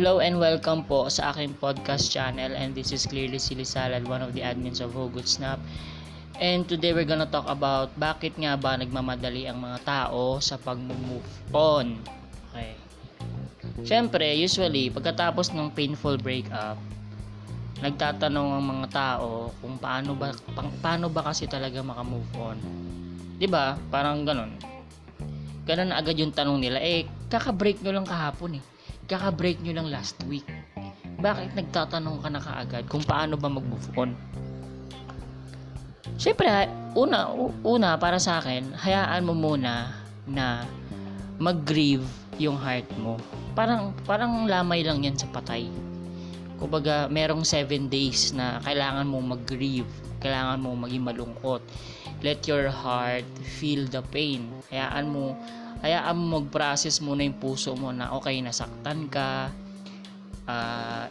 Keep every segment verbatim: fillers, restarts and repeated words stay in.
Hello and welcome po sa aking podcast channel, and this is clearly Silisalad, one of the admins of Hugot Snap. And today we're gonna talk about bakit nga ba nagmamadali ang mga tao sa pag-move on. Okay. Siyempre, usually, pagkatapos ng painful breakup, nagtatanong ang mga tao kung paano ba, pa, paano ba kasi talaga makamove on. Diba? Parang ganun. Ganun na agad yung tanong nila, eh kaka-break nyo lang kahapon eh. Kaka-break nyo lang last week. Bakit nagtatanong ka na kaagad kung paano ba mag-move on? Siyempre, una, una para sa akin, hayaan mo muna na mag-grieve yung heart mo. Parang, parang lamay lang yan sa patay. Kumbaga, merong seven days na kailangan mong mag-grieve. Kailangan mong maging malungkot. Let your heart feel the pain. Hayaan mo Hayaan mo mag-process muna yung puso mo na okay, nasaktan ka, uh,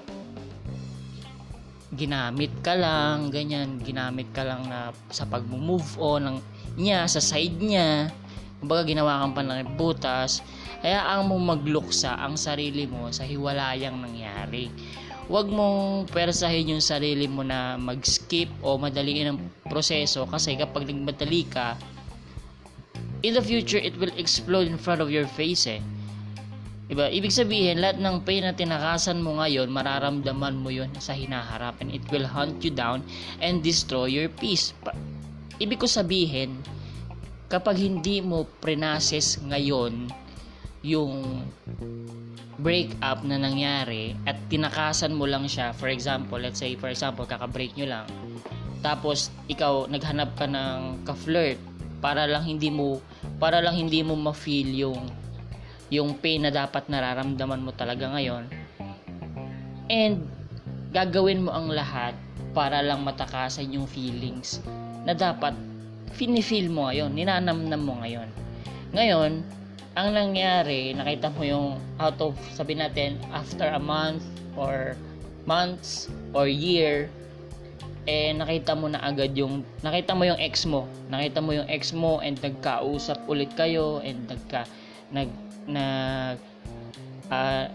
ginamit ka lang, ganyan, ginamit ka lang na sa pag-move on ng niya, sa side niya, kumbaga ginawa kang panlang butas. Hayaan mo magluksa ang sarili mo sa hiwalayang nangyari. Huwag mong persahin yung sarili mo na mag-skip o madaliin ang proseso, kasi kapag nagmadali ka, in the future, it will explode in front of your face eh. Diba? Ibig sabihin, lahat ng pain na tinakasan mo ngayon, mararamdaman mo yun sa hinaharap, and it will hunt you down and destroy your peace. Pa- Ibig ko sabihin, kapag hindi mo pre-process ngayon yung breakup na nangyari at tinakasan mo lang siya, for example, let's say, for example, kaka-break nyo lang, tapos ikaw naghanap ka ng ka-flirt, para lang hindi mo para lang hindi mo ma-feel yung yung pain na dapat nararamdaman mo talaga ngayon, and gagawin mo ang lahat para lang matakasan yung feelings na dapat fini-feel mo ngayon, ninanamnam mo ngayon. Ngayon, ang nangyari, nakita mo yung out of, sabi natin, after a month or months or year, eh nakita mo na agad yung nakita mo yung ex mo nakita mo yung ex mo and nagkausap ulit kayo, and nagka nag nag uh,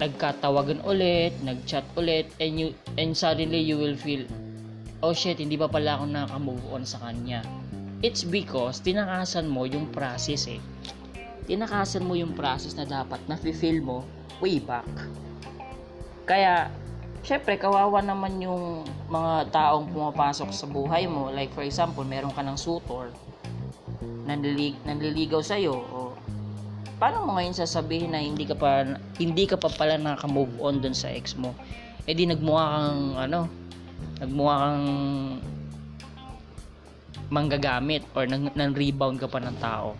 nagkatawagan ulit, nagchat ulit, and you and suddenly you will feel, oh shit, hindi pa pala ako nakaka-move on sa kanya. It's because tinakasan mo yung process eh tinakasan mo yung process na dapat na-feel mo way back. Kaya siyempre, kawawa naman yung mga taong pumapasok sa buhay mo. Like for example, meron ka ng suitor, nanlilig, nanliligaw sa'yo. O, paano mo ngayon sasabihin na hindi ka pa, hindi ka pa pala nakamove on dun sa ex mo? E di nagmukha kang, ano, nagmukha kang manggagamit or nan-rebound ka pa ng tao.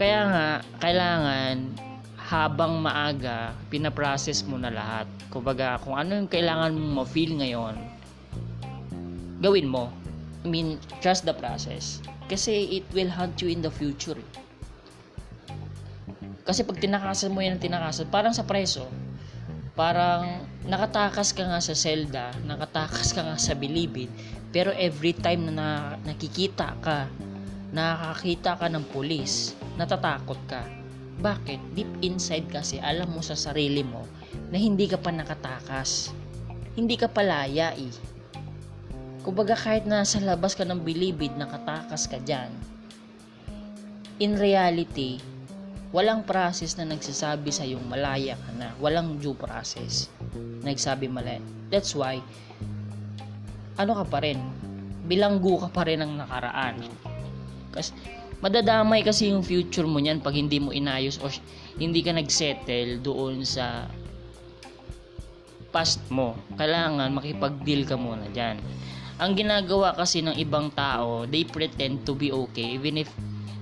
Kaya nga, kailangan habang maaga, pinaprocess mo na lahat. Kumbaga, kung ano yung kailangan mo ma-feel ngayon, gawin mo. I mean, trust the process. Kasi it will haunt you in the future. Kasi pag tinakasan mo yan, tinakasan, parang sa preso. Parang nakatakas ka nga sa selda, nakatakas ka nga sa bilibid, pero every time na nakikita ka, nakakita ka ng pulis, natatakot ka. Bakit? Deep inside kasi alam mo sa sarili mo na hindi ka pa nakatakas. Hindi ka palaya eh. Kumbaga kahit nasa labas ka ng bilibid, nakatakas ka dyan. In reality, walang process na nagsasabi sa yung malaya ka na. Walang due process nagsabi malaya. That's why, ano ka pa rin? Bilanggo ka pa rin ng nakaraan. Kasi madadamay kasi yung future mo niyan pag hindi mo inayos o hindi ka nagsettle doon sa past mo. Kailangan makipag-deal ka muna diyan. Ang ginagawa kasi ng ibang tao, they pretend to be okay even if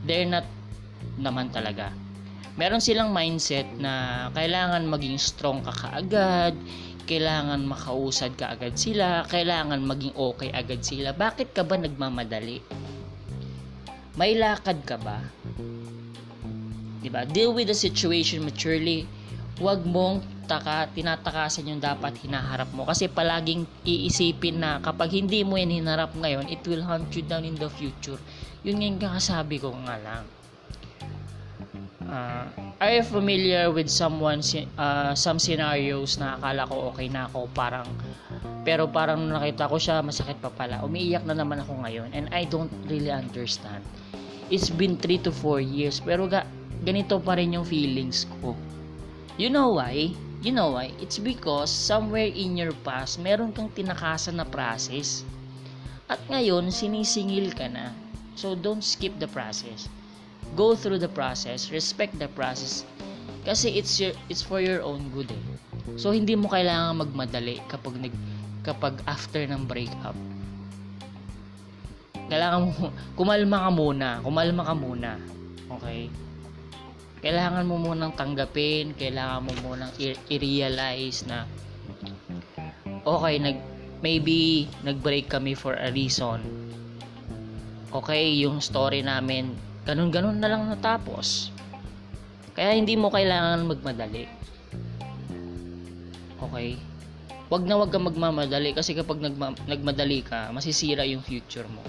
they're not naman talaga. Meron silang mindset na kailangan maging strong ka kaagad, kailangan makausad ka agad sila, kailangan maging okay agad sila. Bakit ka ba nagmamadali? May lakad ka ba? Diba? Deal with the situation maturely. Huwag mong taka, tinatakasan yung dapat hinaharap mo. Kasi palaging iisipin na kapag hindi mo yan hinarap ngayon, it will hunt you down in the future. Yun yung kakasabi ko nga lang. Ah... Uh, Are you familiar with someone uh, some scenarios na akala ko okay na ako, parang pero parang nakita ko siya, masakit pa pala, umiiyak na naman ako ngayon, and I don't really understand. It's been three to four years pero ga, ganito pa rin yung feelings ko. You know why? You know why? It's because somewhere in your past meron kang tinakasan na process at ngayon sinisingil ka na. So don't skip the process. Go through the process, respect the process, kasi it's your, it's for your own good eh. So hindi mo kailangan magmadali kapag nag kapag after ng breakup. Kailangan mo kumalma ka muna, kumalma ka muna. Okay? Kailangan mo munang tanggapin, kailangan mo munang i- i-realize na okay, nag maybe nag-break kami for a reason. Okay, yung story namin ganun-ganun na lang natapos. Kaya hindi mo kailangan magmadali. Okay? Wag na wag kang magmamadali kasi kapag nagma- nagmadali ka, masisira yung future mo.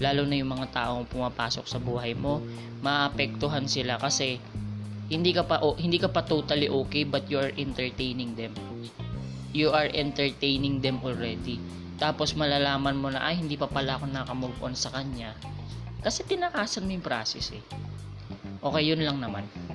Lalo na yung mga taong pumapasok sa buhay mo, maapektuhan sila kasi hindi ka pa oh, hindi ka pa totally okay but you're entertaining them. You are entertaining them already. Tapos malalaman mo na ay hindi pa pala ako naka-move on sa kanya. Kasi tinakasan mo yung process eh. Okay, yun lang naman.